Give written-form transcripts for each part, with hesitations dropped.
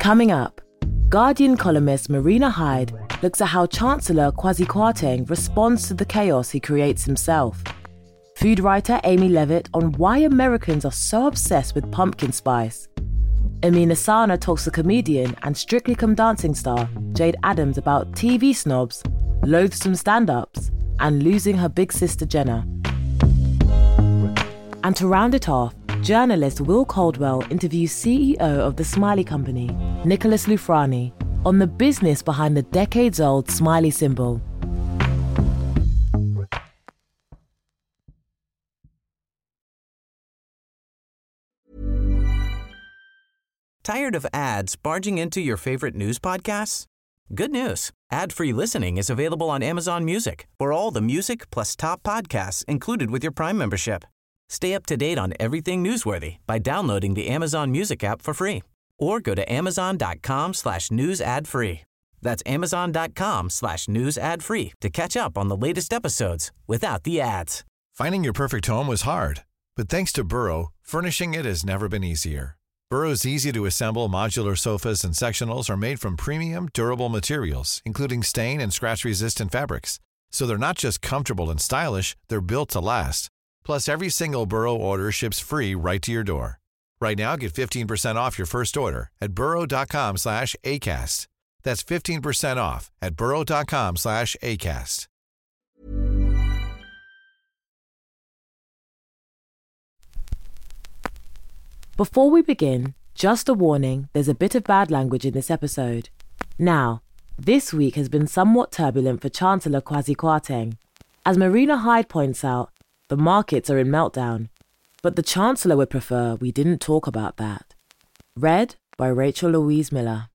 Coming up, Guardian columnist Marina Hyde looks at how Chancellor Kwasi Kwarteng responds to the chaos he creates himself. Food writer Aimee Levitt on why Americans are so obsessed with pumpkin spice. Emine Saner talks to comedian and Strictly Come Dancing star Jayde Adams about TV snobs, loathsome stand-ups, and losing her big sister Jenna. And to round it off, journalist Will Coldwell interviews CEO of The Smiley Company, Nicolas Loufrani, on the business behind the decades-old smiley symbol. Tired of ads barging into your favorite news podcasts? Good news. Ad-free listening is available on Amazon Music for all the music plus top podcasts included with your Prime membership. Stay up to date on everything newsworthy by downloading the Amazon Music app for free or go to amazon.com/news ad free. That's amazon.com/news ad free to catch up on the latest episodes without the ads. Finding your perfect home was hard, but thanks to Burrow, furnishing it has never been easier. Burrow's easy-to-assemble modular sofas and sectionals are made from premium, durable materials, including stain and scratch-resistant fabrics. So they're not just comfortable and stylish, they're built to last. Plus, every single Burrow order ships free right to your door. Right now, get 15% off your first order at burrow.com/ACAST. That's 15% off at burrow.com/ACAST. Before we begin, just a warning, there's a bit of bad language in this episode. Now, this week has been somewhat turbulent for Chancellor Kwasi Kwarteng. As Marina Hyde points out, the markets are in meltdown, but the Chancellor would prefer we didn't talk about that. Read by Rachel Louise Miller.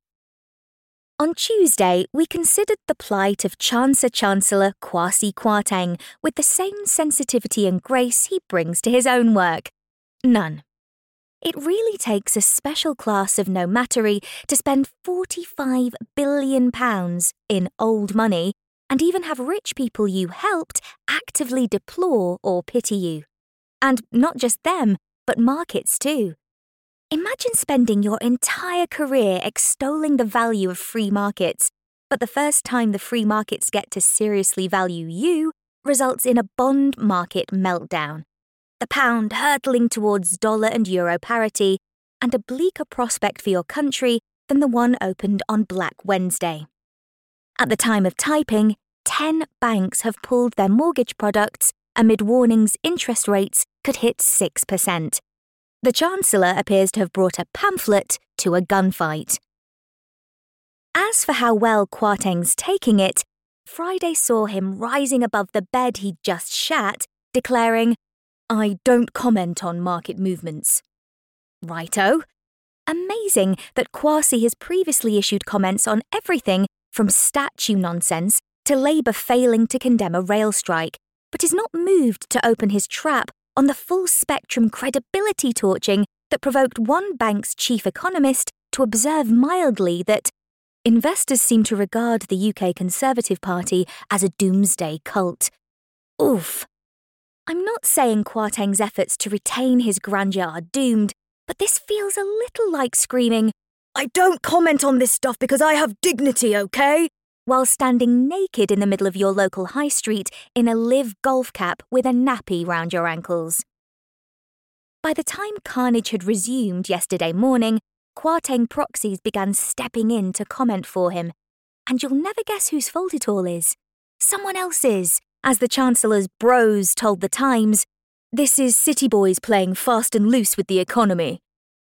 On Tuesday, we considered the plight of Chancellor Kwasi Kwarteng with the same sensitivity and grace he brings to his own work. None. It really takes a special class of nomattery to spend £45 billion in old money and even have rich people you helped actively deplore or pity you. And not just them, but markets too. Imagine spending your entire career extolling the value of free markets, but the first time the free markets get to seriously value you results in a bond market meltdown. The pound hurtling towards dollar and euro parity, and a bleaker prospect for your country than the one opened on Black Wednesday. At the time of typing, 10 banks have pulled their mortgage products amid warnings interest rates could hit 6%. The Chancellor appears to have brought a pamphlet to a gunfight. As for how well Kwarteng's taking it, Friday saw him rising above the bed he'd just shat, declaring, "I don't comment on market movements." Righto. Amazing that Kwasi has previously issued comments on everything from statue nonsense to Labour failing to condemn a rail strike, but is not moved to open his trap on the full-spectrum credibility torching that provoked one bank's chief economist to observe mildly that investors seem to regard the UK Conservative Party as a doomsday cult. Oof. I'm not saying Kwarteng's efforts to retain his grandeur are doomed, but this feels a little like screaming, "I don't comment on this stuff because I have dignity, okay?" while standing naked in the middle of your local high street in a live golf cap with a nappy round your ankles. By the time carnage had resumed yesterday morning, Kwarteng proxies began stepping in to comment for him. And you'll never guess whose fault it all is. Someone else's. As the Chancellor's bros told The Times, "This is city boys playing fast and loose with the economy."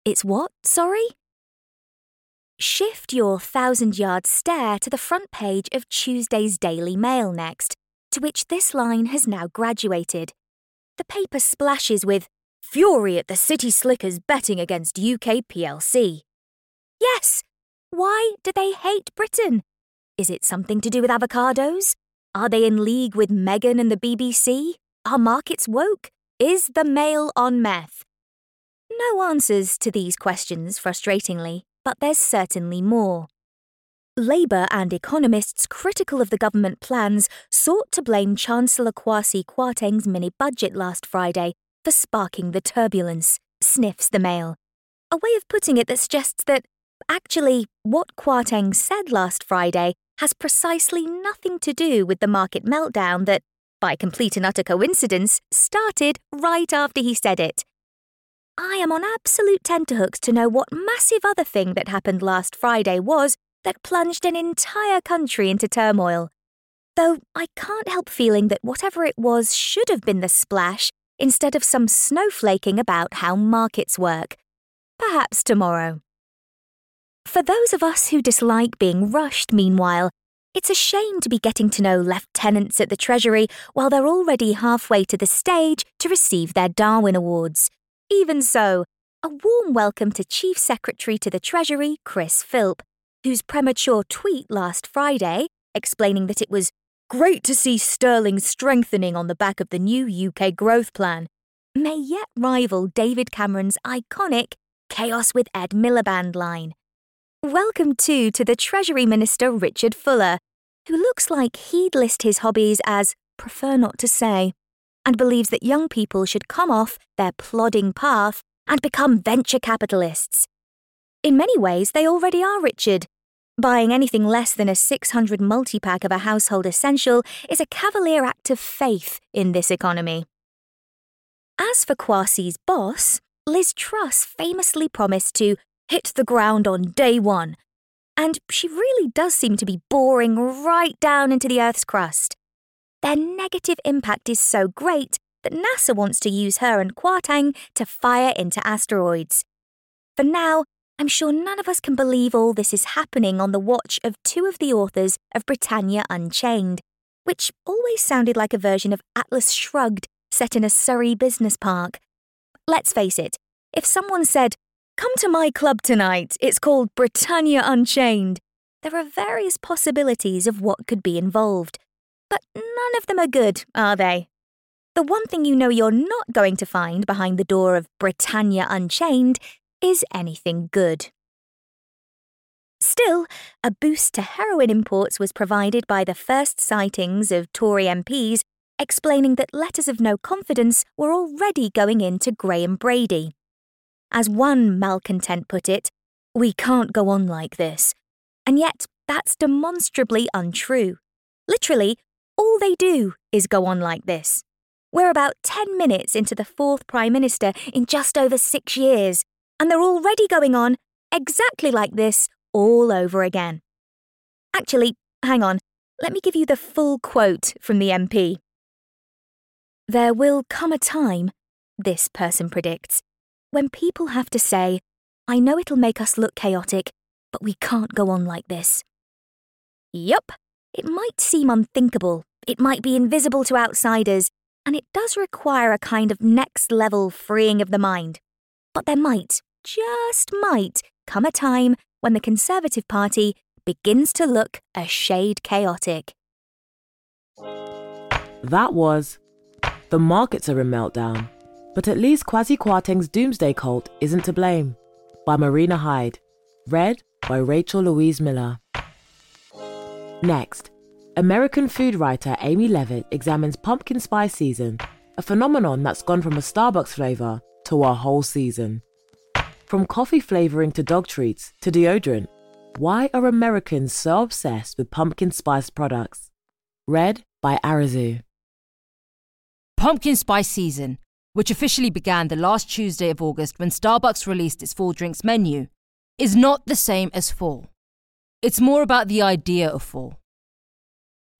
It's what, sorry? Shift your 1,000-yard stare to the front page of Tuesday's Daily Mail next, to which this line has now graduated. The paper splashes with fury at the City Slickers betting against UK PLC. Yes, why do they hate Britain? Is it something to do with avocados? Are they in league with Meghan and the BBC? Are markets woke? Is the Mail on meth? No answers to these questions, frustratingly, but there's certainly more. Labour and economists critical of the government plans sought to blame Chancellor Kwasi Kwarteng's mini-budget last Friday for sparking the turbulence, sniffs the Mail. A way of putting it that suggests that, actually, what Kwarteng said last Friday has precisely nothing to do with the market meltdown that, by complete and utter coincidence, started right after he said it. I am on absolute tenterhooks to know what massive other thing that happened last Friday was that plunged an entire country into turmoil. Though I can't help feeling that whatever it was should have been the splash instead of some snowflaking about how markets work. Perhaps tomorrow. For those of us who dislike being rushed, meanwhile, it's a shame to be getting to know lieutenants at the Treasury while they're already halfway to the stage to receive their Darwin Awards. Even so, a warm welcome to Chief Secretary to the Treasury, Chris Philp, whose premature tweet last Friday, explaining that it was great to see sterling strengthening on the back of the new UK growth plan, may yet rival David Cameron's iconic Chaos with Ed Miliband line. Welcome, too, to the Treasury Minister Richard Fuller, who looks like he'd list his hobbies as prefer not to say, and believes that young people should come off their plodding path and become venture capitalists. In many ways, they already are, Richard. Buying anything less than a 600 multi-pack of a household essential is a cavalier act of faith in this economy. As for Kwasi's boss, Liz Truss famously promised to hit the ground on day one, and she really does seem to be boring right down into the Earth's crust. Their negative impact is so great that NASA wants to use her and Kwarteng to fire into asteroids. For now, I'm sure none of us can believe all this is happening on the watch of two of the authors of Britannia Unchained, which always sounded like a version of Atlas Shrugged set in a Surrey business park. Let's face it, if someone said, "Come to my club tonight, it's called Britannia Unchained," there are various possibilities of what could be involved. But none of them are good, are they? The one thing you know you're not going to find behind the door of Britannia Unchained is anything good. Still, a boost to heroin imports was provided by the first sightings of Tory MPs explaining that letters of no confidence were already going in to Graham Brady. As one malcontent put it, "We can't go on like this." And yet, that's demonstrably untrue. Literally, all they do is go on like this. We're about 10 minutes into the fourth Prime Minister in just over 6 years, and they're already going on exactly like this all over again. Actually, hang on, let me give you the full quote from the MP. "There will come a time," this person predicts, "when people have to say, 'I know it'll make us look chaotic, but we can't go on like this.'" Yup, it might seem unthinkable, it might be invisible to outsiders, and it does require a kind of next-level freeing of the mind. But there might, just might, come a time when the Conservative Party begins to look a shade chaotic. That was "The Markets Are in Meltdown, But at Least Kwasi Kwarteng's Doomsday Cult Isn't to Blame" by Marina Hyde, read by Rachel Louise Miller. Next, American food writer Aimee Levitt examines pumpkin spice season, a phenomenon that's gone from a Starbucks flavour to a whole season. From coffee flavouring to dog treats to deodorant, why are Americans so obsessed with pumpkin spice products? Read by Arazoo. Pumpkin spice season, which officially began the last Tuesday of August when Starbucks released its fall drinks menu, is not the same as fall. It's more about the idea of fall.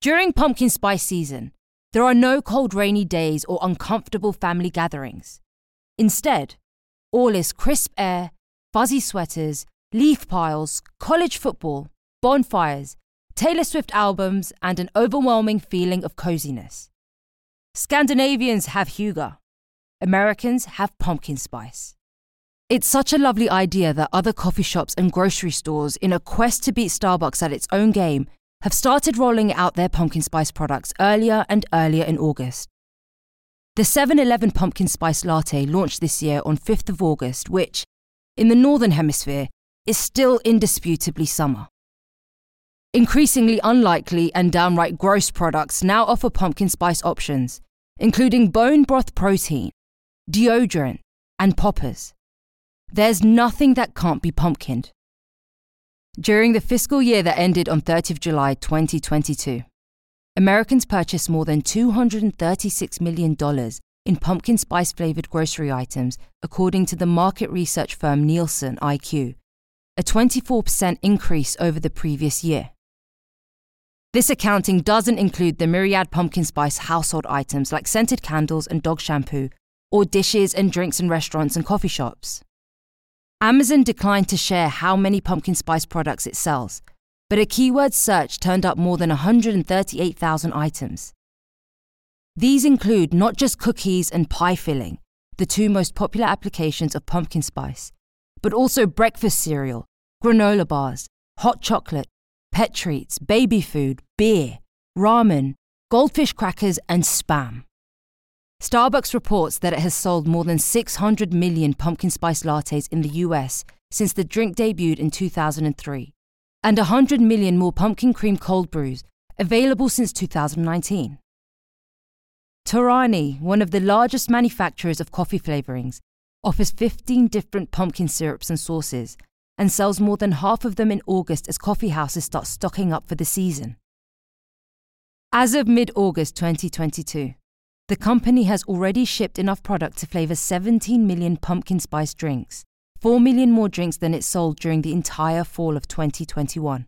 During pumpkin spice season, there are no cold, rainy days or uncomfortable family gatherings. Instead, all is crisp air, fuzzy sweaters, leaf piles, college football, bonfires, Taylor Swift albums, and an overwhelming feeling of coziness. Scandinavians have hygge, Americans have pumpkin spice. It's such a lovely idea that other coffee shops and grocery stores, in a quest to beat Starbucks at its own game, have started rolling out their pumpkin spice products earlier and earlier in August. The 7-Eleven pumpkin spice latte launched this year on 5th of August, which, in the Northern Hemisphere, is still indisputably summer. Increasingly unlikely and downright gross products now offer pumpkin spice options, including bone broth protein, deodorant, and poppers. There's nothing that can't be pumpkined. During the fiscal year that ended on 30th July 2022, Americans purchased more than $236 million in pumpkin spice-flavoured grocery items, according to the market research firm Nielsen IQ, a 24% increase over the previous year. This accounting doesn't include the myriad pumpkin spice household items like scented candles and dog shampoo, or dishes and drinks in restaurants and coffee shops. Amazon declined to share how many pumpkin spice products it sells, but a keyword search turned up more than 138,000 items. These include not just cookies and pie filling, the two most popular applications of pumpkin spice, but also breakfast cereal, granola bars, hot chocolate, pet treats, baby food, beer, ramen, goldfish crackers, and Spam. Starbucks reports that it has sold more than 600 million pumpkin spice lattes in the US since the drink debuted in 2003, and 100 million more pumpkin cream cold brews, available since 2019. Torani, one of the largest manufacturers of coffee flavourings, offers 15 different pumpkin syrups and sauces, and sells more than half of them in August as coffee houses start stocking up for the season. As of mid-August 2022, the company has already shipped enough product to flavour 17 million pumpkin spice drinks, 4 million more drinks than it sold during the entire fall of 2021.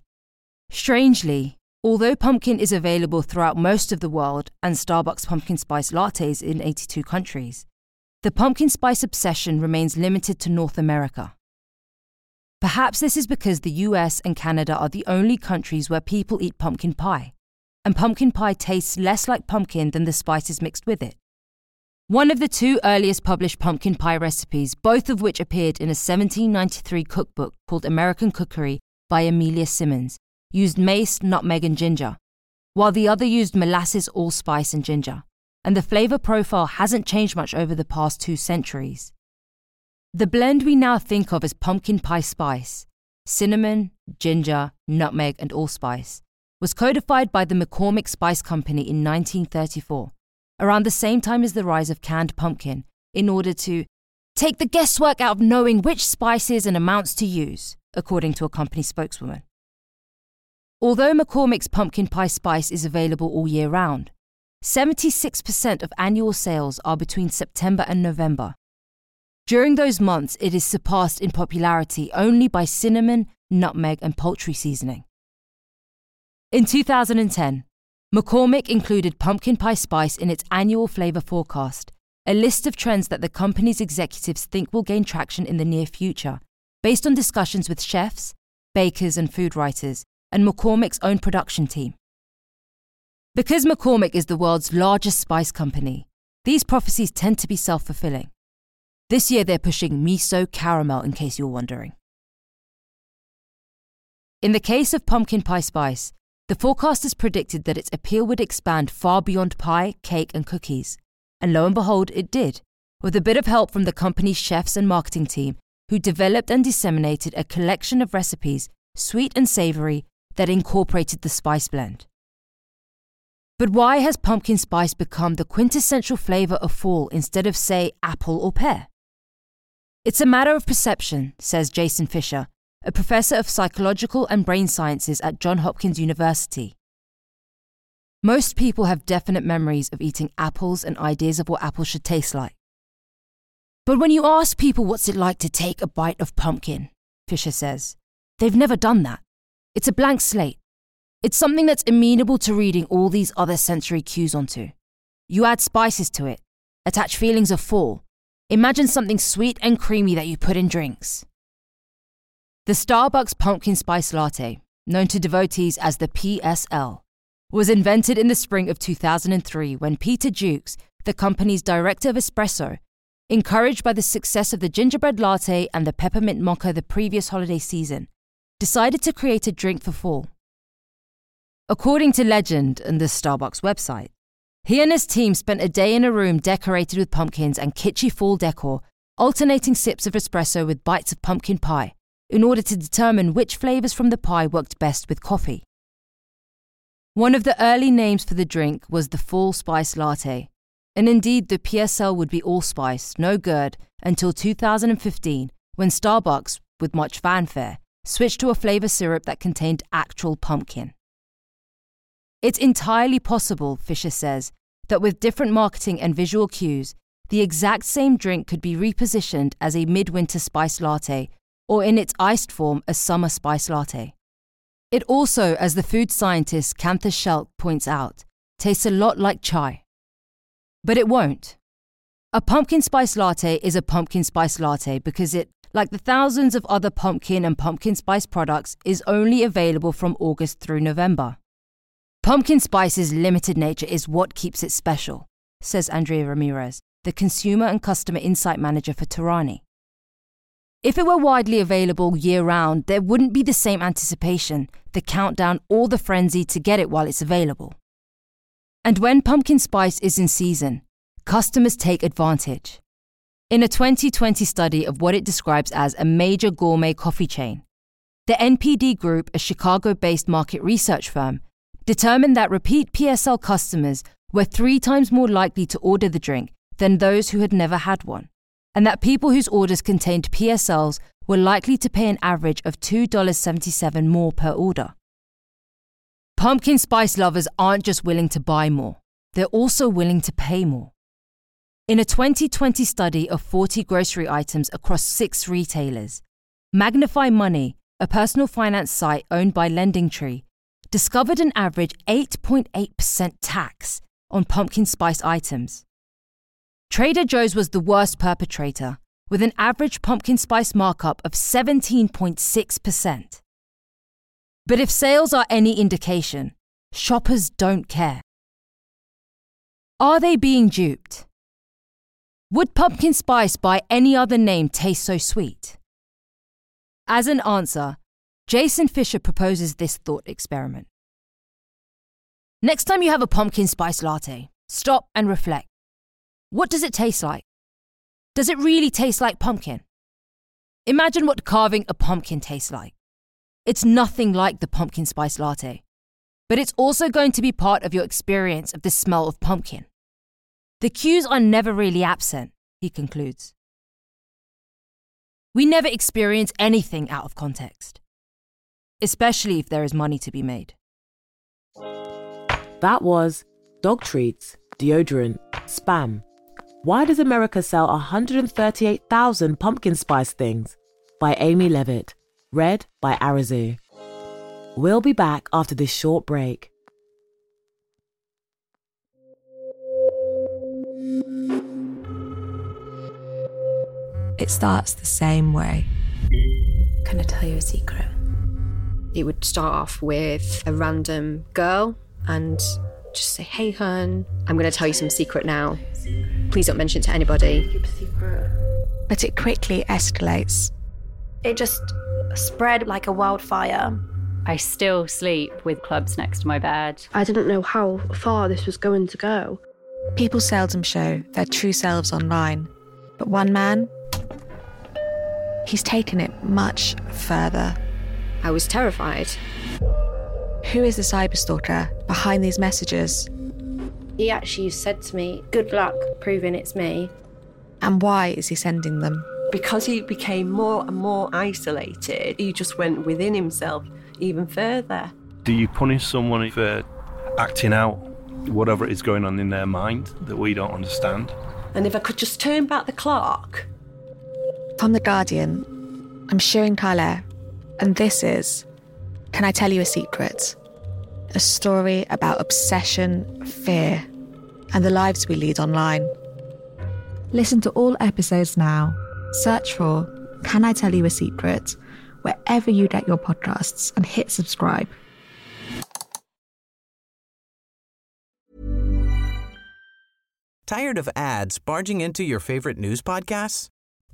Strangely, although pumpkin is available throughout most of the world and Starbucks pumpkin spice lattes in 82 countries, the pumpkin spice obsession remains limited to North America. Perhaps this is because the US and Canada are the only countries where people eat pumpkin pie, and pumpkin pie tastes less like pumpkin than the spices mixed with it. One of the two earliest published pumpkin pie recipes, both of which appeared in a 1793 cookbook called American Cookery by Amelia Simmons, used mace, nutmeg and ginger, while the other used molasses, allspice and ginger, and the flavour profile hasn't changed much over the past 2 centuries. The blend we now think of as pumpkin pie spice, cinnamon, ginger, nutmeg and allspice, was codified by the McCormick Spice Company in 1934, around the same time as the rise of canned pumpkin, in order to take the guesswork out of knowing which spices and amounts to use, according to a company spokeswoman. Although McCormick's pumpkin pie spice is available all year round, 76% of annual sales are between September and November. During those months, it is surpassed in popularity only by cinnamon, nutmeg and poultry seasoning. In 2010, McCormick included pumpkin pie spice in its annual flavour forecast, a list of trends that the company's executives think will gain traction in the near future, based on discussions with chefs, bakers and food writers, and McCormick's own production team. Because McCormick is the world's largest spice company, these prophecies tend to be self-fulfilling. This year they're pushing miso caramel, in case you're wondering. In the case of pumpkin pie spice, the forecasters predicted that its appeal would expand far beyond pie, cake and cookies. And lo and behold, it did, with a bit of help from the company's chefs and marketing team, who developed and disseminated a collection of recipes, sweet and savoury, that incorporated the spice blend. But why has pumpkin spice become the quintessential flavour of fall instead of, say, apple or pear? It's a matter of perception, says Jason Fisher, a professor of psychological and brain sciences at Johns Hopkins University. Most people have definite memories of eating apples and ideas of what apples should taste like. But when you ask people what's it like to take a bite of pumpkin, Fisher says, they've never done that. It's a blank slate. It's something that's amenable to reading all these other sensory cues onto. You add spices to it, attach feelings of fall, imagine something sweet and creamy that you put in drinks. The Starbucks pumpkin spice latte, known to devotees as the PSL, was invented in the spring of 2003 when Peter Dukes, the company's director of espresso, encouraged by the success of the gingerbread latte and the peppermint mocha the previous holiday season, decided to create a drink for fall. According to legend and the Starbucks website, he and his team spent a day in a room decorated with pumpkins and kitschy fall decor, alternating sips of espresso with bites of pumpkin pie, in order to determine which flavors from the pie worked best with coffee. One of the early names for the drink was the Fall Spice Latte, and indeed the PSL would be allspice, no curd, until 2015, when Starbucks, with much fanfare, switched to a flavor syrup that contained actual pumpkin. It's entirely possible, Fisher says, that with different marketing and visual cues, the exact same drink could be repositioned as a midwinter spice latte, or in its iced form, a summer spice latte. It also, as the food scientist Kantha Schelk points out, tastes a lot like chai. But it won't. A pumpkin spice latte is a pumpkin spice latte because it, like the thousands of other pumpkin and pumpkin spice products, is only available from August through November. Pumpkin spice's limited nature is what keeps it special, says Andrea Ramirez, the Consumer and Customer Insight Manager for Torani. If it were widely available year-round, there wouldn't be the same anticipation, the countdown, or the frenzy to get it while it's available. And when pumpkin spice is in season, customers take advantage. In a 2020 study of what it describes as a major gourmet coffee chain, the NPD Group, a Chicago-based market research firm, determined that repeat PSL customers were 3 times more likely to order the drink than those who had never had one, and that people whose orders contained PSLs were likely to pay an average of $2.77 more per order. Pumpkin spice lovers aren't just willing to buy more, they're also willing to pay more. In a 2020 study of 40 grocery items across 6 retailers, Magnify Money, a personal finance site owned by LendingTree, discovered an average 8.8% tax on pumpkin spice items. Trader Joe's was the worst perpetrator, with an average pumpkin spice markup of 17.6%. But if sales are any indication, shoppers don't care. Are they being duped? Would pumpkin spice by any other name taste so sweet? As an answer, Jason Fisher proposes this thought experiment. Next time you have a pumpkin spice latte, stop and reflect. What does it taste like? Does it really taste like pumpkin? Imagine what carving a pumpkin tastes like. It's nothing like the pumpkin spice latte, but it's also going to be part of your experience of the smell of pumpkin. The cues are never really absent, he concludes. We never experience anything out of context, especially if there is money to be made. That was Dog Treats, Deodorant, Spam. Why does America sell 138,000 pumpkin spice things? By Aimee Levitt. Read by Arazoo. We'll be back after this short break. It starts the same way. Can I tell you a secret? It would start off with a random girl and just say, hey, hun, I'm going to tell you some secret now. Please don't mention it to anybody. But it quickly escalates. It just spread like a wildfire. I still sleep with clubs next to my bed. I didn't know how far this was going to go. People seldom show their true selves online. But one man, he's taken it much further. I was terrified. Who is the cyberstalker behind these messages? He actually said to me, good luck proving it's me. And why is he sending them? Because he became more and more isolated, he just went within himself even further. Do you punish someone for acting out whatever is going on in their mind that we don't understand? And if I could just turn back the clock. From The Guardian, I'm Shirin Khaled, and this is Can I Tell You a Secret? A story about obsession, fear, and the lives we lead online. Listen to all episodes now. Search for Can I Tell You a Secret? Wherever you get your podcasts and hit subscribe. Tired of ads barging into your favorite news podcasts?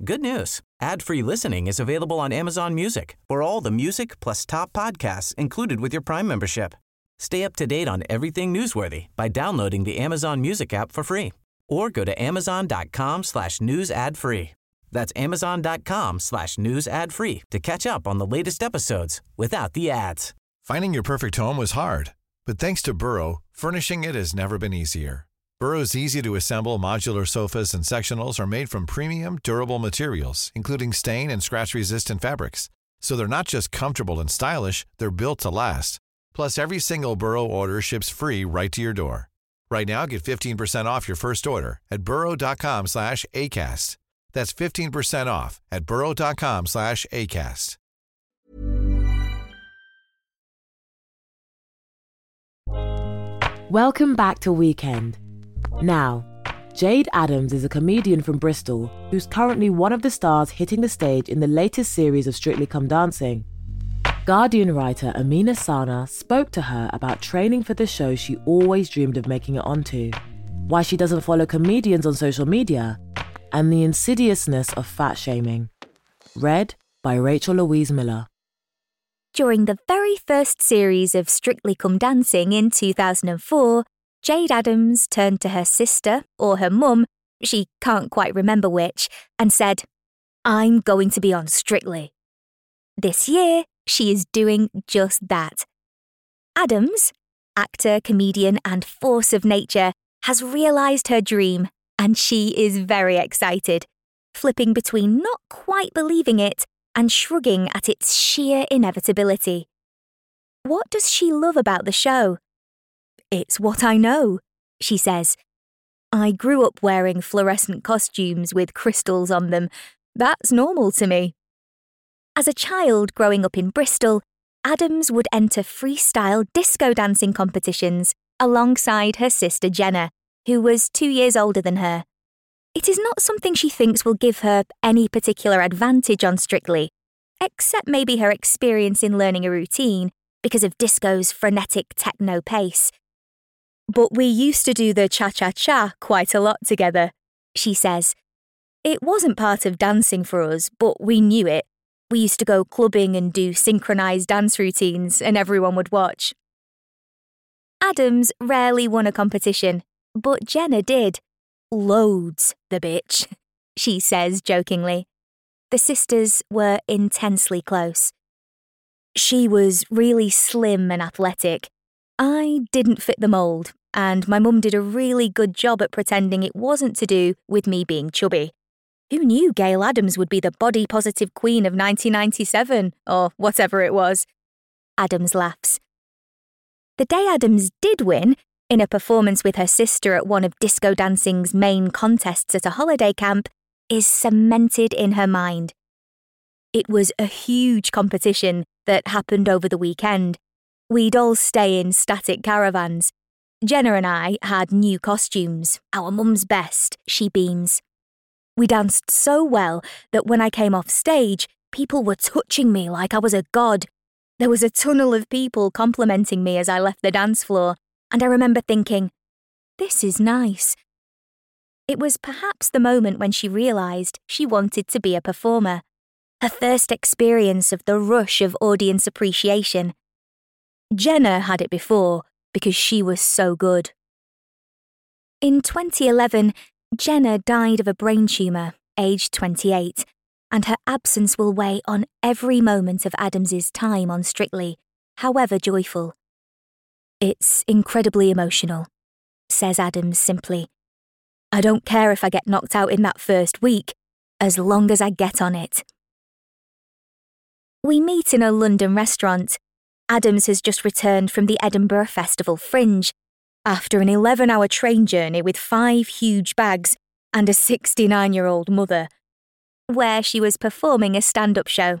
Good news. Ad-free listening is available on Amazon Music for all the music plus top podcasts included with your Prime membership. Stay up to date on everything newsworthy by downloading the Amazon Music app for free or go to amazon.com/news ad free. That's amazon.com/news ad free to catch up on the latest episodes without the ads. Finding your perfect home was hard, but thanks to Burrow, furnishing it has never been easier. Burrow's easy-to-assemble modular sofas and sectionals are made from premium, durable materials, including stain and scratch-resistant fabrics. So they're not just comfortable and stylish, they're built to last. Plus, every single Burrow order ships free right to your door. Right now, get 15% off your first order at burrow.com/ACAST. That's 15% off at burrow.com/ACAST. Welcome back to Weekend. Now, Jayde Adams is a comedian from Bristol who's currently one of the stars hitting the stage in the latest series of Strictly Come Dancing. Guardian writer Emine Saner spoke to her about training for the show she always dreamed of making it onto, why she doesn't follow comedians on social media, and the insidiousness of fat shaming. Read by Rachel Louise Miller. During the very first series of Strictly Come Dancing in 2004, Jayde Adams turned to her sister or her mum, she can't quite remember which, and said, "I'm going to be on Strictly." This year, she is doing just that. Adams, actor, comedian, and force of nature, has realised her dream, and she is very excited, flipping between not quite believing it and shrugging at its sheer inevitability. What does she love about the show? "It's what I know," she says. "I grew up wearing fluorescent costumes with crystals on them. That's normal to me." As a child growing up in Bristol, Adams would enter freestyle disco dancing competitions alongside her sister Jenna, who was 2 years older than her. It is not something she thinks will give her any particular advantage on Strictly, except maybe her experience in learning a routine because of disco's frenetic techno pace. "But we used to do the cha-cha-cha quite a lot together," she says. "It wasn't part of dancing for us, but we knew it. We used to go clubbing and do synchronised dance routines and everyone would watch." Adams rarely won a competition, but Jenna did. "Loads, the bitch," she says jokingly. The sisters were intensely close. "She was really slim and athletic. I didn't fit the mould, and my mum did a really good job at pretending it wasn't to do with me being chubby. Who knew Gail Adams would be the body positive queen of 1997, or whatever it was?" Adams laughs. The day Adams did win, in a performance with her sister at one of disco dancing's main contests at a holiday camp, is cemented in her mind. "It was a huge competition that happened over the weekend. We'd all stay in static caravans. Jenna and I had new costumes, our mum's best," she beams. "We danced so well that when I came off stage, people were touching me like I was a god. There was a tunnel of people complimenting me as I left the dance floor. And I remember thinking, this is nice." It was perhaps the moment when she realised she wanted to be a performer. Her first experience of the rush of audience appreciation. Jenna had it before because she was so good. In 2011, Jenna died of a brain tumour, aged 28, and her absence will weigh on every moment of Adams's time on Strictly, however joyful. "It's incredibly emotional," says Adams simply. "I don't care if I get knocked out in that first week, as long as I get on it." We meet in a London restaurant. Adams has just returned from the Edinburgh Festival Fringe, after an 11-hour train journey with 5 huge bags and a 69-year-old mother, where she was performing a stand-up show.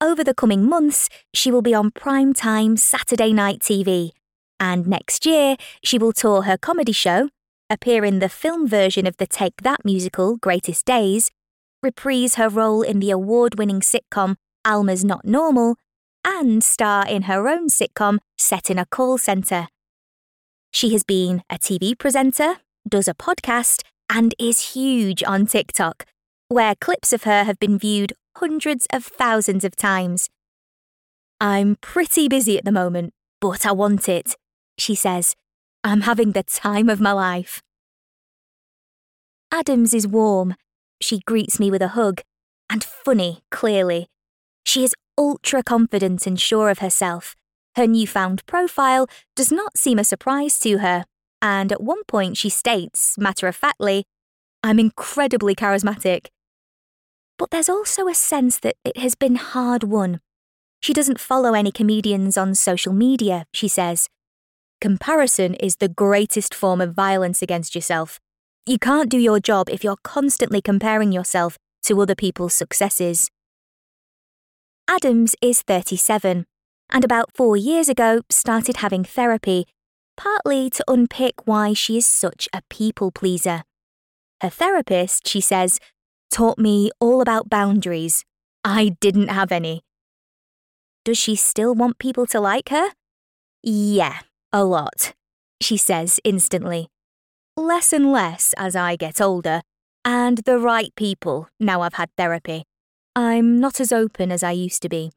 Over the coming months, she will be on primetime Saturday night TV, and next year she will tour her comedy show, appear in the film version of the Take That musical Greatest Days, reprise her role in the award-winning sitcom Alma's Not Normal, and star in her own sitcom set in a call centre. She has been a TV presenter, does a podcast, and is huge on TikTok, where clips of her have been viewed hundreds of thousands of times. "I'm pretty busy at the moment, but I want it," she says. "I'm having the time of my life." Adams is warm. She greets me with a hug, and funny, clearly. She is ultra confident and sure of herself. Her newfound profile does not seem a surprise to her, and at one point she states, matter-of-factly, "I'm incredibly charismatic." But there's also a sense that it has been hard-won. She doesn't follow any comedians on social media, she says. "Comparison is the greatest form of violence against yourself. You can't do your job if you're constantly comparing yourself to other people's successes." Adams is 37, and about 4 years ago started having therapy, partly to unpick why she is such a people pleaser. Her therapist, she says, "taught me all about boundaries. I didn't have any." Does she still want people to like her? "Yeah, a lot," she says instantly. "Less and less as I get older, and the right people now I've had therapy. I'm not as open as I used to be.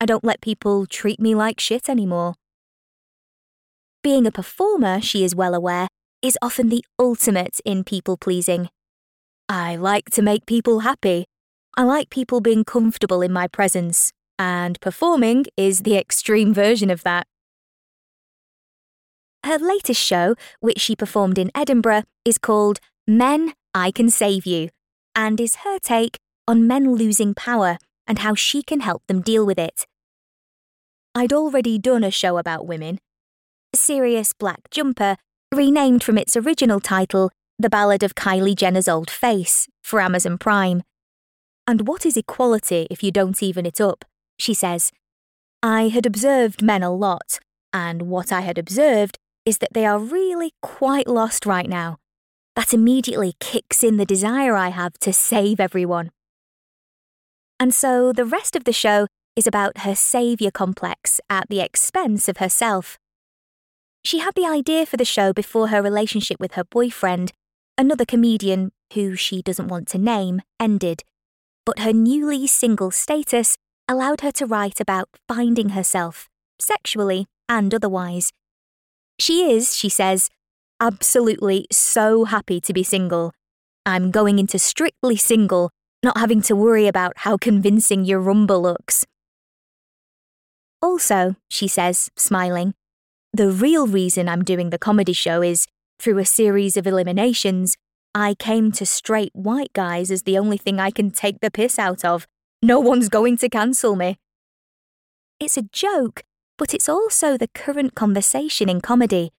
I don't let people treat me like shit anymore." Being a performer, she is well aware, is often the ultimate in people-pleasing. "I like to make people happy. I like people being comfortable in my presence, and performing is the extreme version of that." Her latest show, which she performed in Edinburgh, is called Men, I Can Save You, and is her take on men losing power and how she can help them deal with it. "I'd already done a show about women." Serious Black Jumper, renamed from its original title, The Ballad of Kylie Jenner's Old Face, for Amazon Prime. "And what is equality if you don't even it up?" she says. "I had observed men a lot, and what I had observed is that they are really quite lost right now. That immediately kicks in the desire I have to save everyone." And so the rest of the show is about her saviour complex at the expense of herself. She had the idea for the show before her relationship with her boyfriend, another comedian who she doesn't want to name, ended. But her newly single status allowed her to write about finding herself, sexually and otherwise. She is, she says, absolutely so happy to be single. "I'm going into strictly single, not having to worry about how convincing your rumba looks." Also, she says, smiling, "the real reason I'm doing the comedy show is, through a series of eliminations, I came to straight white guys as the only thing I can take the piss out of. No one's going to cancel me." It's a joke, but it's also the current conversation in comedy.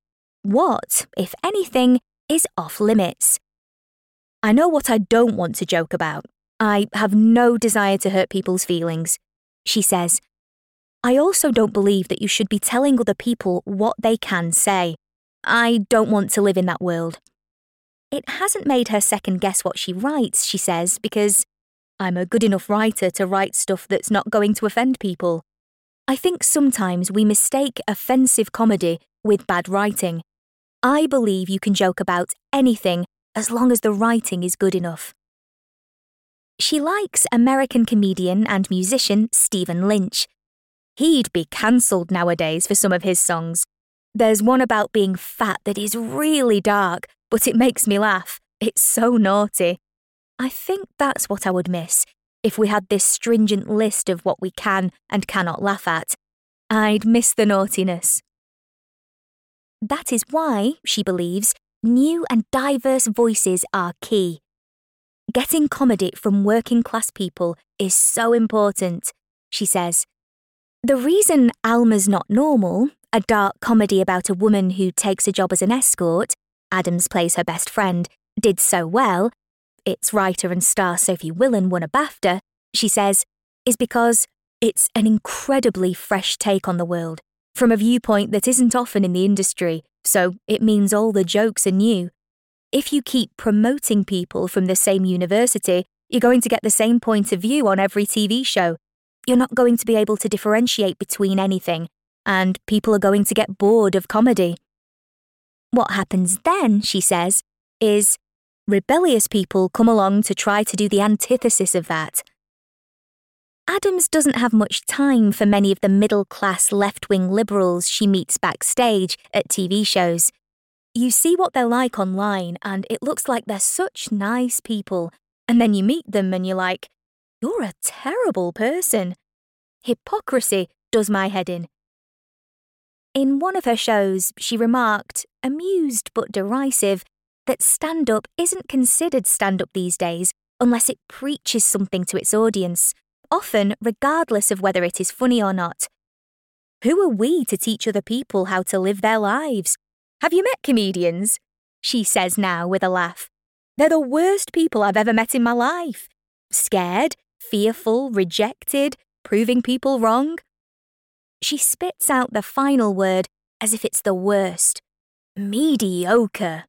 What, if anything, is off limits? "I know what I don't want to joke about. I have no desire to hurt people's feelings," she says. "I also don't believe that you should be telling other people what they can say. I don't want to live in that world." It hasn't made her second guess what she writes, she says, because "I'm a good enough writer to write stuff that's not going to offend people. I think sometimes we mistake offensive comedy with bad writing. I believe you can joke about anything as long as the writing is good enough." She likes American comedian and musician Stephen Lynch. He'd be cancelled nowadays for some of his songs. There's one about being fat that is really dark, but it makes me laugh. It's so naughty. I think that's what I would miss if we had this stringent list of what we can and cannot laugh at. I'd miss the naughtiness. That is why, she believes, new and diverse voices are key. "Getting comedy from working class people is so important," she says. "The reason Alma's Not Normal, a dark comedy about a woman who takes a job as an escort, Adams plays her best friend, did so well, its writer and star Sophie Willan won a BAFTA, she says, is because it's an incredibly fresh take on the world, from a viewpoint that isn't often in the industry, so it means all the jokes are new. If you keep promoting people from the same university, you're going to get the same point of view on every TV show. You're not going to be able to differentiate between anything, and people are going to get bored of comedy." What happens then, she says, is rebellious people come along to try to do the antithesis of that. Adams doesn't have much time for many of the middle-class left-wing liberals she meets backstage at TV shows. You see what they're like online and it looks like they're such nice people, and then you meet them and you're like, you're a terrible person. Hypocrisy does my head in. In one of her shows, she remarked, amused but derisive, that stand-up isn't considered stand-up these days unless it preaches something to its audience, often regardless of whether it is funny or not. Who are we to teach other people how to live their lives? Have you met comedians? She says now with a laugh. They're the worst people I've ever met in my life. Scared, fearful, rejected, proving people wrong. She spits out the final word as if it's the worst. Mediocre.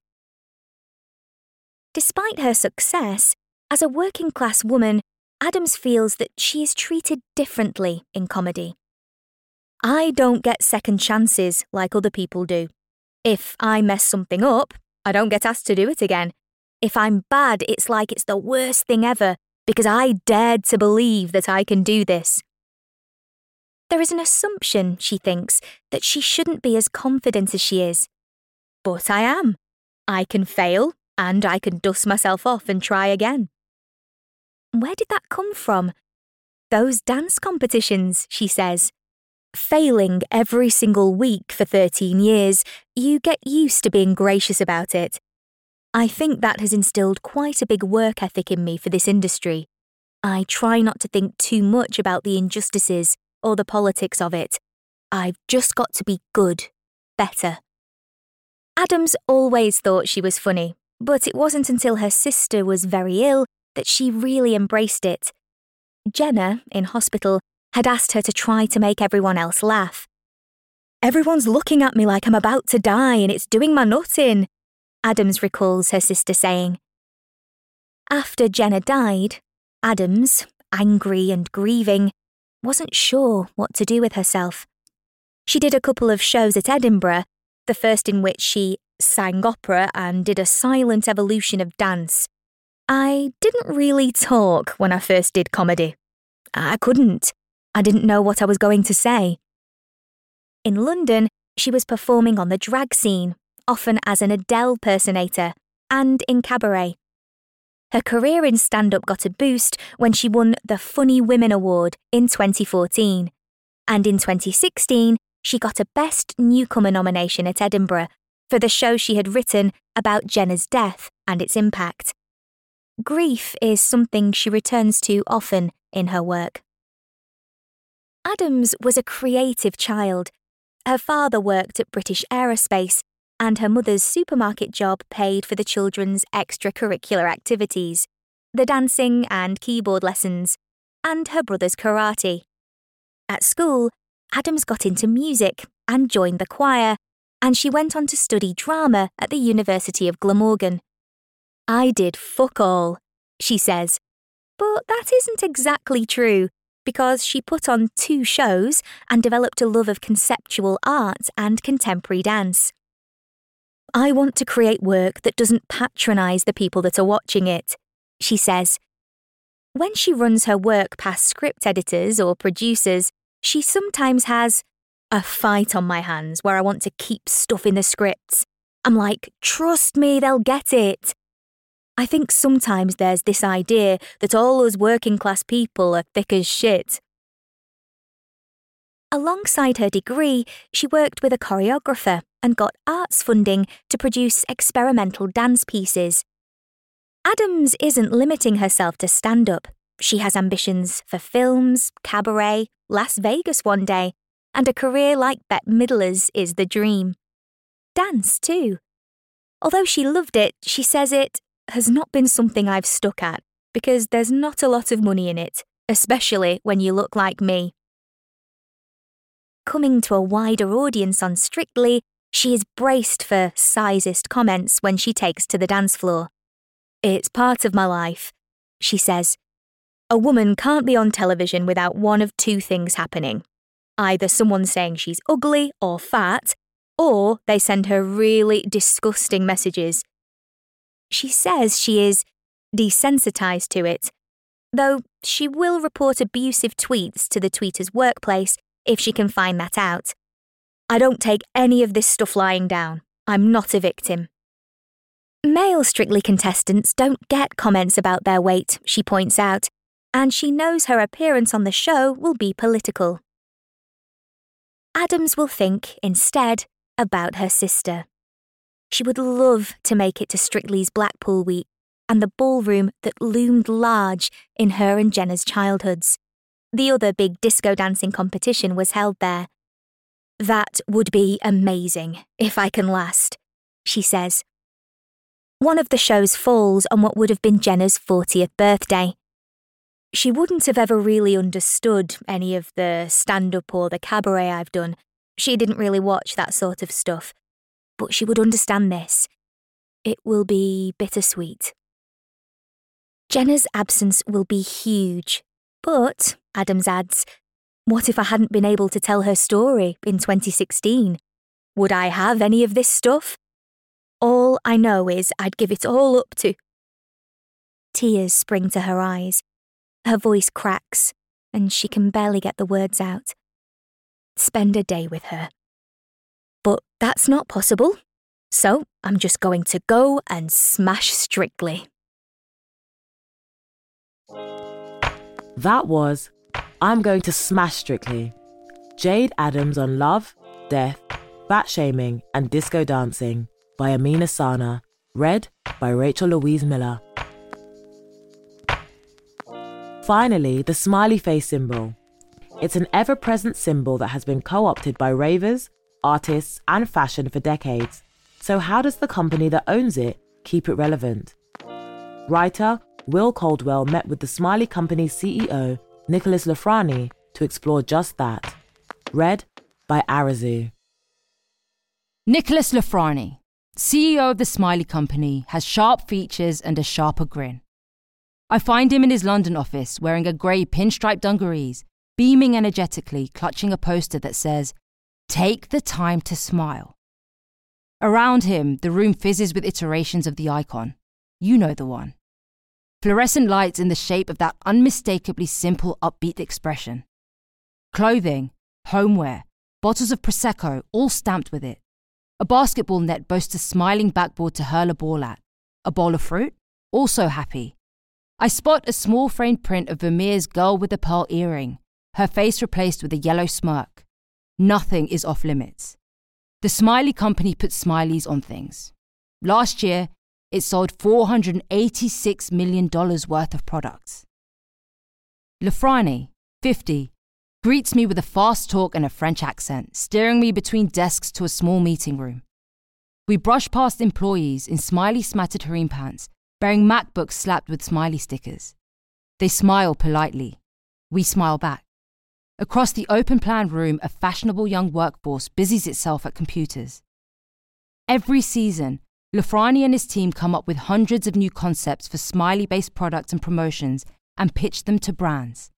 Despite her success, as a working-class woman, Adams feels that she is treated differently in comedy. I don't get second chances like other people do. If I mess something up, I don't get asked to do it again. If I'm bad, it's like it's the worst thing ever because I dared to believe that I can do this. There is an assumption, she thinks, that she shouldn't be as confident as she is. But I am. I can fail and I can dust myself off and try again. Where did that come from? Those dance competitions, she says. Failing every single week for 13 years, you get used to being gracious about it. I think that has instilled quite a big work ethic in me for this industry. I try not to think too much about the injustices or the politics of it. I've just got to be good, better. Adams always thought she was funny, but it wasn't until her sister was very ill that she really embraced it. Jenna, in hospital, had asked her to try to make everyone else laugh. Everyone's looking at me like I'm about to die and it's doing my nut in, Adams recalls her sister saying. After Jenna died, Adams, angry and grieving, wasn't sure what to do with herself. She did a couple of shows at Edinburgh, the first in which she sang opera and did a silent evolution of dance. I didn't really talk when I first did comedy. I couldn't. I didn't know what I was going to say. In London, she was performing on the drag scene, often as an Adele personator, and in cabaret. Her career in stand-up got a boost when she won the Funny Women Award in 2014. And in 2016, she got a Best Newcomer nomination at Edinburgh for the show she had written about Jenna's death and its impact. Grief is something she returns to often in her work. Adams was a creative child. Her father worked at British Aerospace, and her mother's supermarket job paid for the children's extracurricular activities, the dancing and keyboard lessons, and her brother's karate. At school, Adams got into music and joined the choir, and she went on to study drama at the University of Glamorgan. I did fuck all, she says, but that isn't exactly true, because she put on 2 shows and developed a love of conceptual art and contemporary dance. I want to create work that doesn't patronise the people that are watching it, she says. When she runs her work past script editors or producers, she sometimes has a fight on my hands where I want to keep stuff in the scripts. I'm like, trust me, they'll get it. I think sometimes there's this idea that all us working class people are thick as shit. Alongside her degree, she worked with a choreographer and got arts funding to produce experimental dance pieces. Adams isn't limiting herself to stand-up. She has ambitions for films, cabaret, Las Vegas one day, and a career like Bette Midler's is the dream. Dance, too. Although she loved it, she says it has not been something I've stuck at because there's not a lot of money in it, especially when you look like me. Coming to a wider audience on Strictly, she is braced for sizist comments when she takes to the dance floor. It's part of my life, she says. A woman can't be on television without one of 2 things happening. Either someone saying she's ugly or fat, or they send her really disgusting messages. She says she is desensitised to it, though she will report abusive tweets to the tweeter's workplace if she can find that out. I don't take any of this stuff lying down. I'm not a victim. Male Strictly contestants don't get comments about their weight, she points out, and she knows her appearance on the show will be political. Adams will think, instead, about her sister. She would love to make it to Strictly's Blackpool Week and the ballroom that loomed large in her and Jenna's childhoods. The other big disco dancing competition was held there. That would be amazing, if I can last, she says. One of the shows falls on what would have been Jenna's 40th birthday. She wouldn't have ever really understood any of the stand-up or the cabaret I've done. She didn't really watch that sort of stuff. But she would understand this. It will be bittersweet. Jenna's absence will be huge. But, Adams adds, what if I hadn't been able to tell her story in 2016? Would I have any of this stuff? All I know is I'd give it all up to... Tears spring to her eyes. Her voice cracks, and she can barely get the words out. Spend a day with her. But that's not possible, so I'm just going to go and smash Strictly. That was I'm Going to Smash Strictly, Jayde Adams on Love, Death, Fat Shaming and Disco Dancing by Emine Saner, read by Rachel Louise Miller. Finally, the smiley face symbol. It's an ever-present symbol that has been co-opted by ravers, artists and fashion for decades. So how does the company that owns it keep it relevant? Writer Will Coldwell met with the Smiley Company CEO Nicolas Loufrani to explore just that. Read by Arazoo. Nicolas Loufrani, CEO of the Smiley Company, has sharp features and a sharper grin. I find him in his London office wearing a grey pinstripe dungarees, beaming energetically, clutching a poster that says, "Take the time to smile." Around him, the room fizzes with iterations of the icon. You know the one. Fluorescent lights in the shape of that unmistakably simple, upbeat expression. Clothing, homeware, bottles of Prosecco, all stamped with it. A basketball net boasts a smiling backboard to hurl a ball at. A bowl of fruit, also happy. I spot a small framed print of Vermeer's Girl with the Pearl Earring, her face replaced with a yellow smirk. Nothing is off limits. The Smiley Company puts smileys on things. Last year, it sold $486 million worth of products. Loufrani, 50, greets me with a fast talk and a French accent, steering me between desks to a small meeting room. We brush past employees in smiley-smattered harem pants, bearing MacBooks slapped with smiley stickers. They smile politely. We smile back. Across the open-plan room, a fashionable young workforce busies itself at computers. Every season, Loufrani and his team come up with hundreds of new concepts for smiley-based products and promotions and pitch them to brands.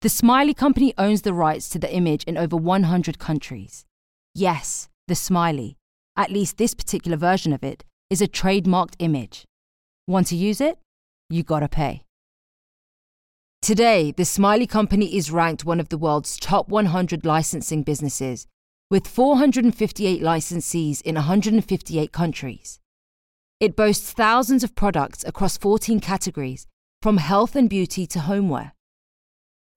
The Smiley Company owns the rights to the image in over 100 countries. Yes, the smiley, at least this particular version of it, is a trademarked image. Want to use it? You gotta pay. Today, the Smiley Company is ranked one of the world's top 100 licensing businesses, with 458 licensees in 158 countries. It boasts thousands of products across 14 categories, from health and beauty to homeware.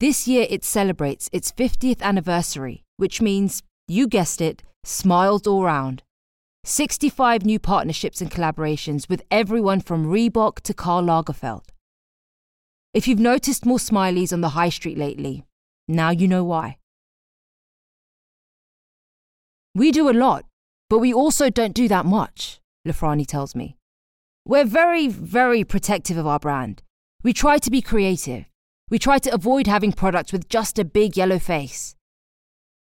This year it celebrates its 50th anniversary, which means, you guessed it, smiles all round. 65 new partnerships and collaborations with everyone from Reebok to Karl Lagerfeld. If you've noticed more smileys on the high street lately, now you know why. We do a lot, but we also don't do that much, Loufrani tells me. We're very, very protective of our brand. We try to be creative. We try to avoid having products with just a big yellow face.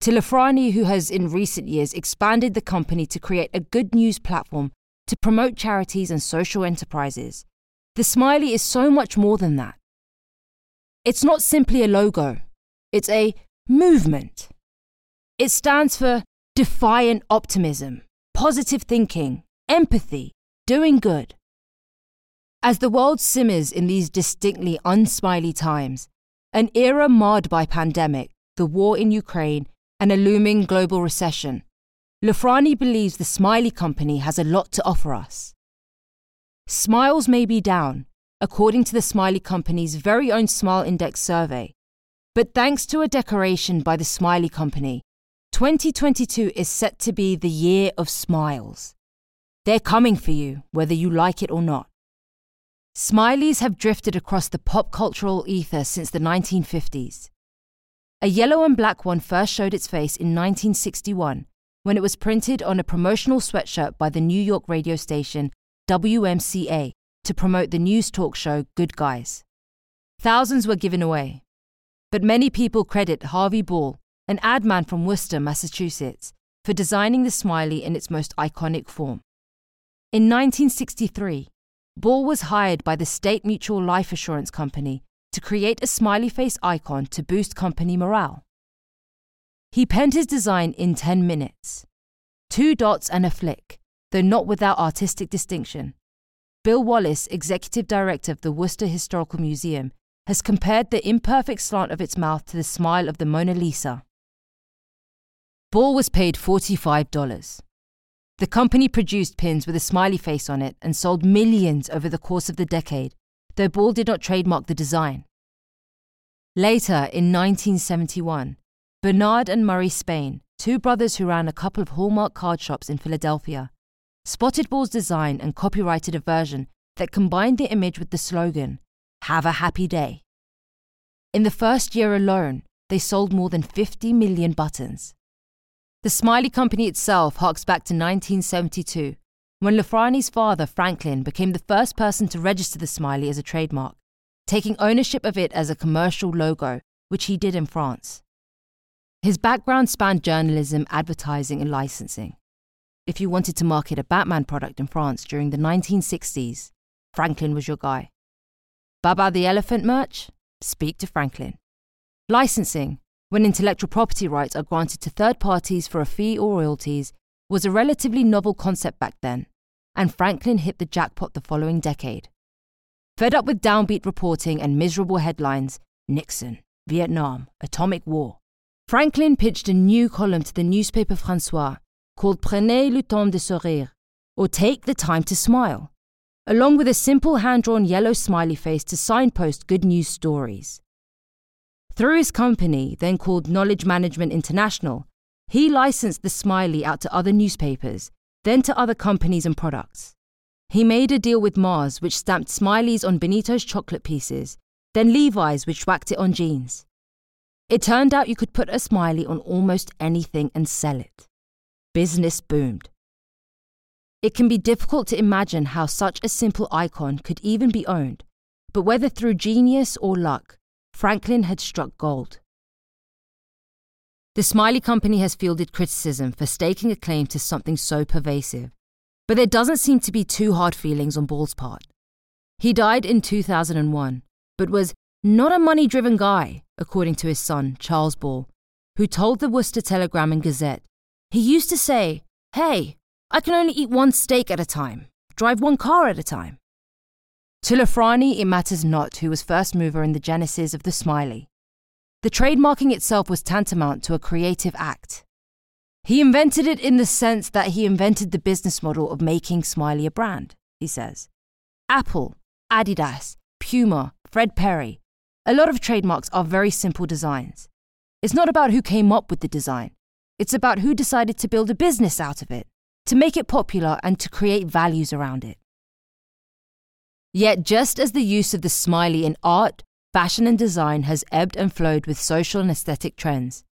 To Loufrani, who has in recent years expanded the company to create a good news platform to promote charities and social enterprises, the smiley is so much more than that. It's not simply a logo, it's a movement. It stands for defiant optimism, positive thinking, empathy, doing good, As the world simmers in these distinctly unsmiley times, an era marred by pandemic, the war in Ukraine, and a looming global recession, Loufrani believes the Smiley Company has a lot to offer us. Smiles may be down, according to the Smiley Company's very own Smile Index survey, but thanks to a declaration by the Smiley Company, 2022 is set to be the year of smiles. They're coming for you, whether you like it or not. Smileys have drifted across the pop cultural ether since the 1950s. A yellow and black one first showed its face in 1961 when it was printed on a promotional sweatshirt by the New York radio station WMCA to promote the news talk show Good Guys. Thousands were given away, but many people credit Harvey Ball, an ad man from Worcester, Massachusetts, for designing the smiley in its most iconic form. In 1963, Ball was hired by the State Mutual Life Assurance Company to create a smiley face icon to boost company morale. He penned his design in 10 minutes. 2 dots and a flick, though not without artistic distinction. Bill Wallace, executive director of the Worcester Historical Museum, has compared the imperfect slant of its mouth to the smile of the Mona Lisa. Ball was paid $45. The company produced pins with a smiley face on it and sold millions over the course of the decade, though Ball did not trademark the design. Later, in 1971, Bernard and Murray Spain, two brothers who ran a couple of Hallmark card shops in Philadelphia, spotted Ball's design and copyrighted a version that combined the image with the slogan, "Have a happy day." In the first year alone, they sold more than 50 million buttons. The Smiley Company itself harks back to 1972, when Loufrani's father, Franklin, became the first person to register the smiley as a trademark, taking ownership of it as a commercial logo, which he did in France. His background spanned journalism, advertising, and licensing. If you wanted to market a Batman product in France during the 1960s, Franklin was your guy. Baba the Elephant merch? Speak to Franklin. Licensing, when intellectual property rights are granted to third parties for a fee or royalties, was a relatively novel concept back then, and Franklin hit the jackpot the following decade. Fed up with downbeat reporting and miserable headlines, Nixon, Vietnam, Atomic War, Franklin pitched a new column to the newspaper François called Prenez le temps de sourire, or Take the Time to Smile, along with a simple hand-drawn yellow smiley face to signpost good news stories. Through his company, then called Knowledge Management International, he licensed the smiley out to other newspapers, then to other companies and products. He made a deal with Mars, which stamped smileys on Benito's chocolate pieces, then Levi's, which whacked it on jeans. It turned out you could put a smiley on almost anything and sell it. Business boomed. It can be difficult to imagine how such a simple icon could even be owned, but whether through genius or luck, Franklin had struck gold. The Smiley Company has fielded criticism for staking a claim to something so pervasive, but there doesn't seem to be too hard feelings on Ball's part. He died in 2001, but was not a money-driven guy, according to his son, Charles Ball, who told the Worcester Telegram and Gazette, "He used to say, 'Hey, I can only eat one steak at a time, drive one car at a time.'" To Loufrani, it matters not who was first mover in the genesis of the smiley. The trademarking itself was tantamount to a creative act. He invented it in the sense that he invented the business model of making Smiley a brand, he says. Apple, Adidas, Puma, Fred Perry. A lot of trademarks are very simple designs. It's not about who came up with the design. It's about who decided to build a business out of it, to make it popular and to create values around it. Yet just as the use of the smiley in art, fashion and design has ebbed and flowed with social and aesthetic trends,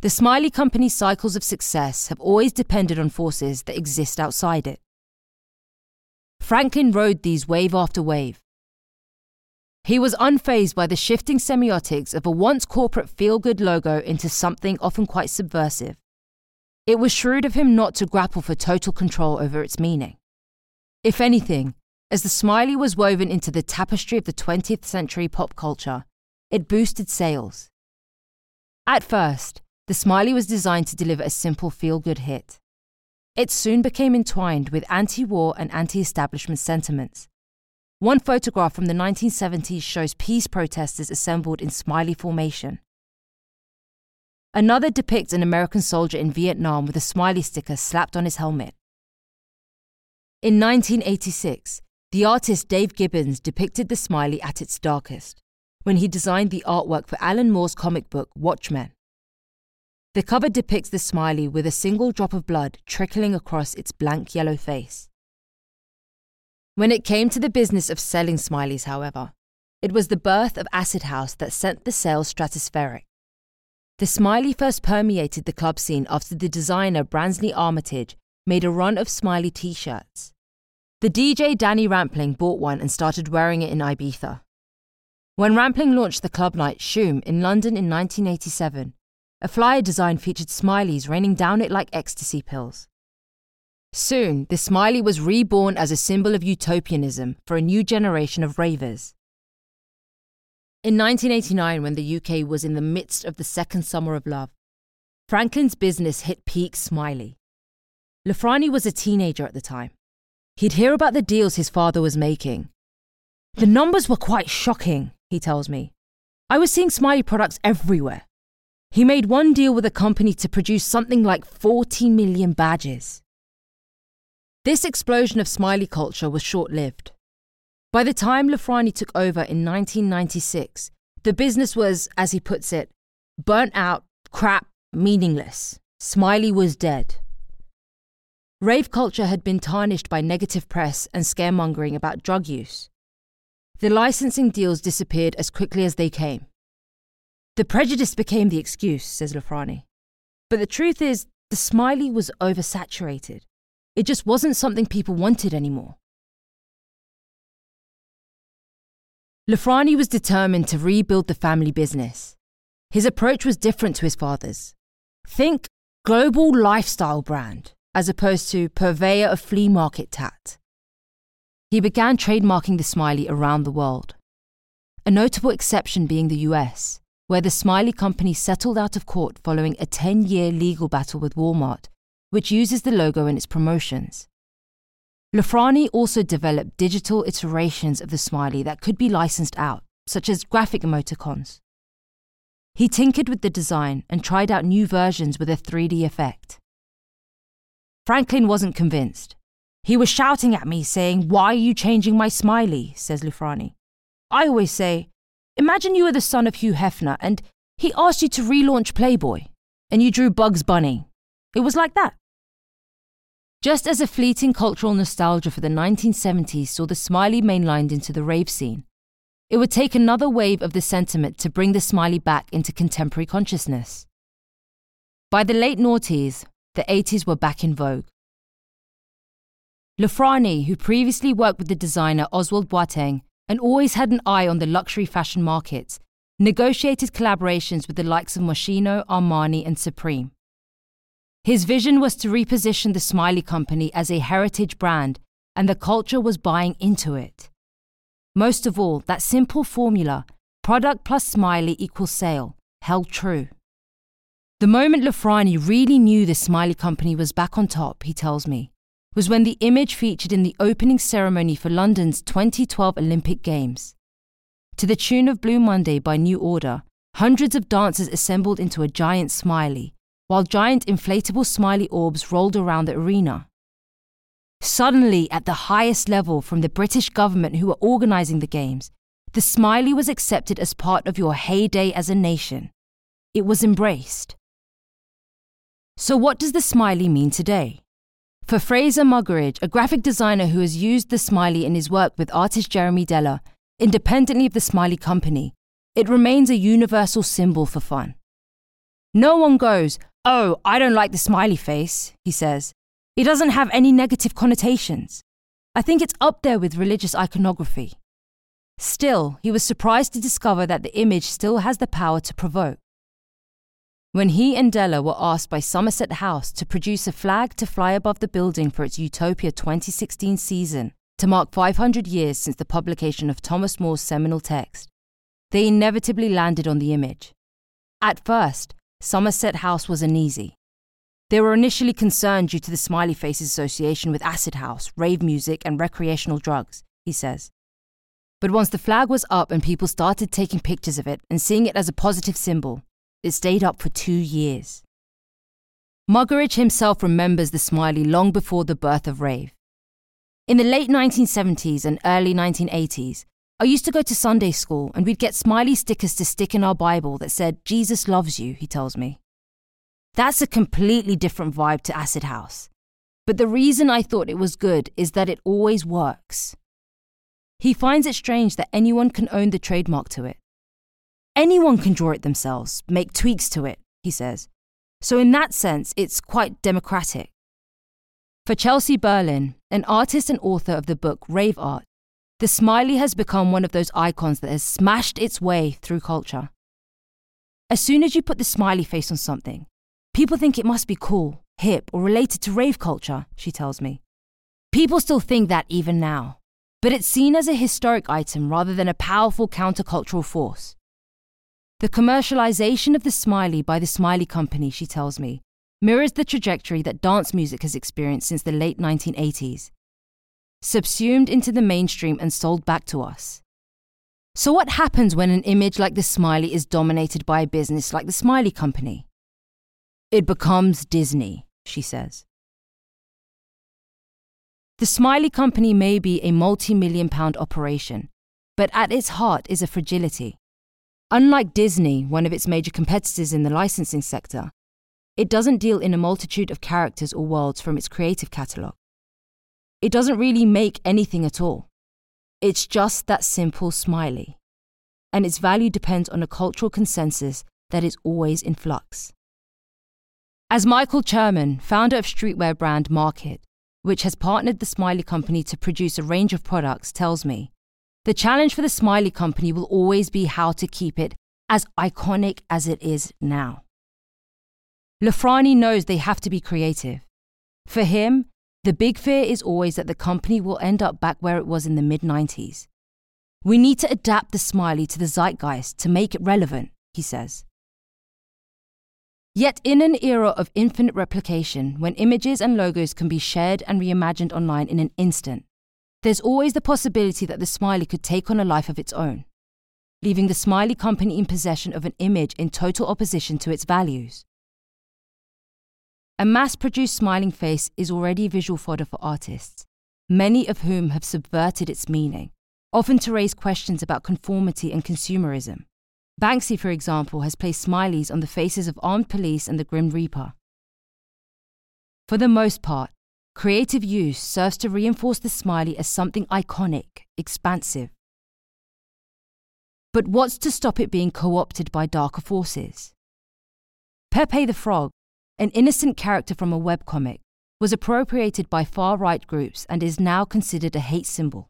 the Smiley Company's cycles of success have always depended on forces that exist outside it. Franklin rode these wave after wave. He was unfazed by the shifting semiotics of a once corporate feel-good logo into something often quite subversive. It was shrewd of him not to grapple for total control over its meaning. If anything, as the smiley was woven into the tapestry of the 20th century pop culture, it boosted sales. At first, the smiley was designed to deliver a simple feel-good hit. It soon became entwined with anti-war and anti-establishment sentiments. One photograph from the 1970s shows peace protesters assembled in smiley formation. Another depicts an American soldier in Vietnam with a smiley sticker slapped on his helmet. In 1986, the artist Dave Gibbons depicted the smiley at its darkest when he designed the artwork for Alan Moore's comic book, Watchmen. The cover depicts the smiley with a single drop of blood trickling across its blank yellow face. When it came to the business of selling smileys, however, it was the birth of Acid House that sent the sales stratospheric. The smiley first permeated the club scene after the designer Bransley Armitage made a run of smiley t-shirts. The DJ Danny Rampling bought one and started wearing it in Ibiza. When Rampling launched the club night Shoom in London in 1987, a flyer design featured smileys raining down it like ecstasy pills. Soon, the smiley was reborn as a symbol of utopianism for a new generation of ravers. In 1989, when the UK was in the midst of the second summer of love, Franklin's business hit peak smiley. Loufrani was a teenager at the time. He'd hear about the deals his father was making. The numbers were quite shocking, he tells me. I was seeing smiley products everywhere. He made one deal with a company to produce something like 40 million badges. This explosion of smiley culture was short-lived. By the time Loufrani took over in 1996, the business was, as he puts it, burnt out, crap, meaningless. Smiley was dead. Rave culture had been tarnished by negative press and scaremongering about drug use. The licensing deals disappeared as quickly as they came. The prejudice became the excuse, says Loufrani. But the truth is, the smiley was oversaturated. It just wasn't something people wanted anymore. Loufrani was determined to rebuild the family business. His approach was different to his father's. Think global lifestyle brand, as opposed to purveyor of flea market tat. He began trademarking the smiley around the world. A notable exception being the US, where the Smiley Company settled out of court following a 10-year legal battle with Walmart, which uses the logo in its promotions. Loufrani also developed digital iterations of the smiley that could be licensed out, such as graphic emoticons. He tinkered with the design and tried out new versions with a 3D effect. Franklin wasn't convinced. He was shouting at me saying, "Why are you changing my smiley?" says Loufrani. I always say, imagine you were the son of Hugh Hefner and he asked you to relaunch Playboy and you drew Bugs Bunny. It was like that. Just as a fleeting cultural nostalgia for the 1970s saw the smiley mainlined into the rave scene, it would take another wave of the sentiment to bring the smiley back into contemporary consciousness. By the late noughties, the 80s were back in vogue. Loufrani, who previously worked with the designer Oswald Boateng, and always had an eye on the luxury fashion markets, negotiated collaborations with the likes of Moschino, Armani and Supreme. His vision was to reposition the Smiley Company as a heritage brand, and the culture was buying into it. Most of all, that simple formula, product plus smiley equals sale, held true. The moment Loufrani really knew the Smiley Company was back on top, he tells me, was when the image featured in the opening ceremony for London's 2012 Olympic Games. To the tune of Blue Monday by New Order, hundreds of dancers assembled into a giant smiley, while giant inflatable smiley orbs rolled around the arena. Suddenly, at the highest level from the British government who were organising the Games, the smiley was accepted as part of your heyday as a nation. It was embraced. So what does the smiley mean today? For Fraser Muggeridge, a graphic designer who has used the smiley in his work with artist Jeremy Deller, independently of the Smiley Company, it remains a universal symbol for fun. No one goes, "Oh, I don't like the smiley face," he says. It doesn't have any negative connotations. I think it's up there with religious iconography. Still, he was surprised to discover that the image still has the power to provoke. When he and Della were asked by Somerset House to produce a flag to fly above the building for its Utopia 2016 season to mark 500 years since the publication of Thomas More's seminal text, they inevitably landed on the image. At first, Somerset House was uneasy. They were initially concerned due to the smiley face's association with acid house, rave music and recreational drugs, he says. But once the flag was up and people started taking pictures of it and seeing it as a positive symbol, it stayed up for 2 years. Muggeridge himself remembers the Smiley long before the birth of rave. In the late 1970s and early 1980s, I used to go to Sunday school and we'd get Smiley stickers to stick in our Bible that said, "Jesus loves you," he tells me. That's a completely different vibe to Acid House. But the reason I thought it was good is that it always works. He finds it strange that anyone can own the trademark to it. Anyone can draw it themselves, make tweaks to it, he says. So in that sense, it's quite democratic. For Chelsea Berlin, an artist and author of the book Rave Art, the Smiley has become one of those icons that has smashed its way through culture. As soon as you put the smiley face on something, people think it must be cool, hip, or related to rave culture, she tells me. People still think that even now, but it's seen as a historic item rather than a powerful countercultural force. The commercialization of the smiley by the Smiley Company, she tells me, mirrors the trajectory that dance music has experienced since the late 1980s. Subsumed into the mainstream and sold back to us. So what happens when an image like the Smiley is dominated by a business like the Smiley Company? It becomes Disney, she says. The Smiley Company may be a multi-million-pound operation, but at its heart is a fragility. Unlike Disney, one of its major competitors in the licensing sector, it doesn't deal in a multitude of characters or worlds from its creative catalogue. It doesn't really make anything at all. It's just that simple smiley. And its value depends on a cultural consensus that is always in flux. As Michael Cherman, founder of streetwear brand Market, which has partnered the Smiley Company to produce a range of products, tells me, the challenge for the Smiley Company will always be how to keep it as iconic as it is now. Loufrani knows they have to be creative. For him, the big fear is always that the company will end up back where it was in the mid-90s. We need to adapt the smiley to the zeitgeist to make it relevant, he says. Yet in an era of infinite replication, when images and logos can be shared and reimagined online in an instant, there's always the possibility that the smiley could take on a life of its own, leaving the Smiley Company in possession of an image in total opposition to its values. A mass-produced smiling face is already visual fodder for artists, many of whom have subverted its meaning, often to raise questions about conformity and consumerism. Banksy, for example, has placed smileys on the faces of armed police and the Grim Reaper. For the most part, creative use serves to reinforce the smiley as something iconic, expansive. But what's to stop it being co-opted by darker forces? Pepe the Frog, an innocent character from a webcomic, was appropriated by far-right groups and is now considered a hate symbol.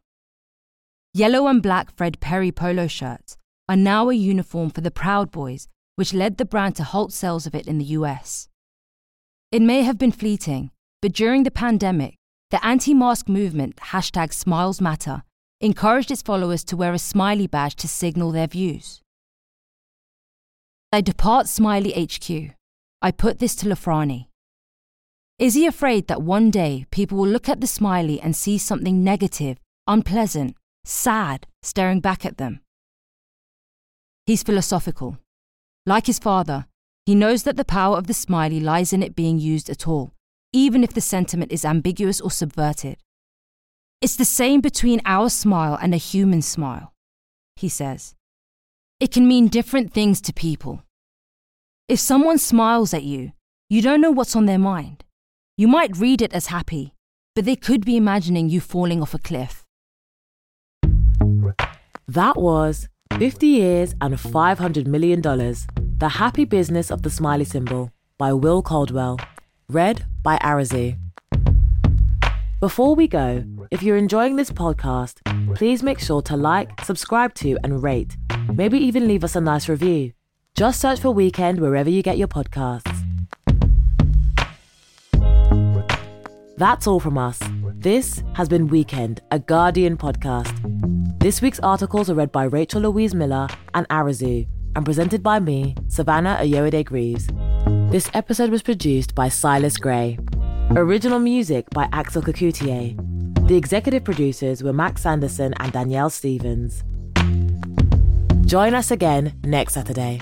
Yellow and black Fred Perry polo shirts are now a uniform for the Proud Boys, which led the brand to halt sales of it in the US. It may have been fleeting, but during the pandemic, the anti-mask movement, #SmilesMatter, encouraged its followers to wear a smiley badge to signal their views. I depart Smiley HQ. I put this to Loufrani. Is he afraid that one day people will look at the smiley and see something negative, unpleasant, sad, staring back at them? He's philosophical. Like his father, he knows that the power of the smiley lies in it being used at all, even if the sentiment is ambiguous or subverted. It's the same between our smile and a human smile, he says. It can mean different things to people. If someone smiles at you, you don't know what's on their mind. You might read it as happy, but they could be imagining you falling off a cliff. That was 50 Years and $500 Million, The Happy Business of the Smiley Symbol by Will Coldwell, read by Arazoo. Before we go, if you're enjoying this podcast, please make sure to like, subscribe to, and rate. Maybe even leave us a nice review. Just search for Weekend wherever you get your podcasts. That's all from us. This has been Weekend, a Guardian podcast. This week's articles are read by Rachel Louise Miller and Arazoo and presented by me, Savannah Oyode-Greaves. This episode was produced by Silas Gray. Original music by Axel Kakutier. The executive producers were Max Sanderson and Danielle Stevens. Join us again next Saturday.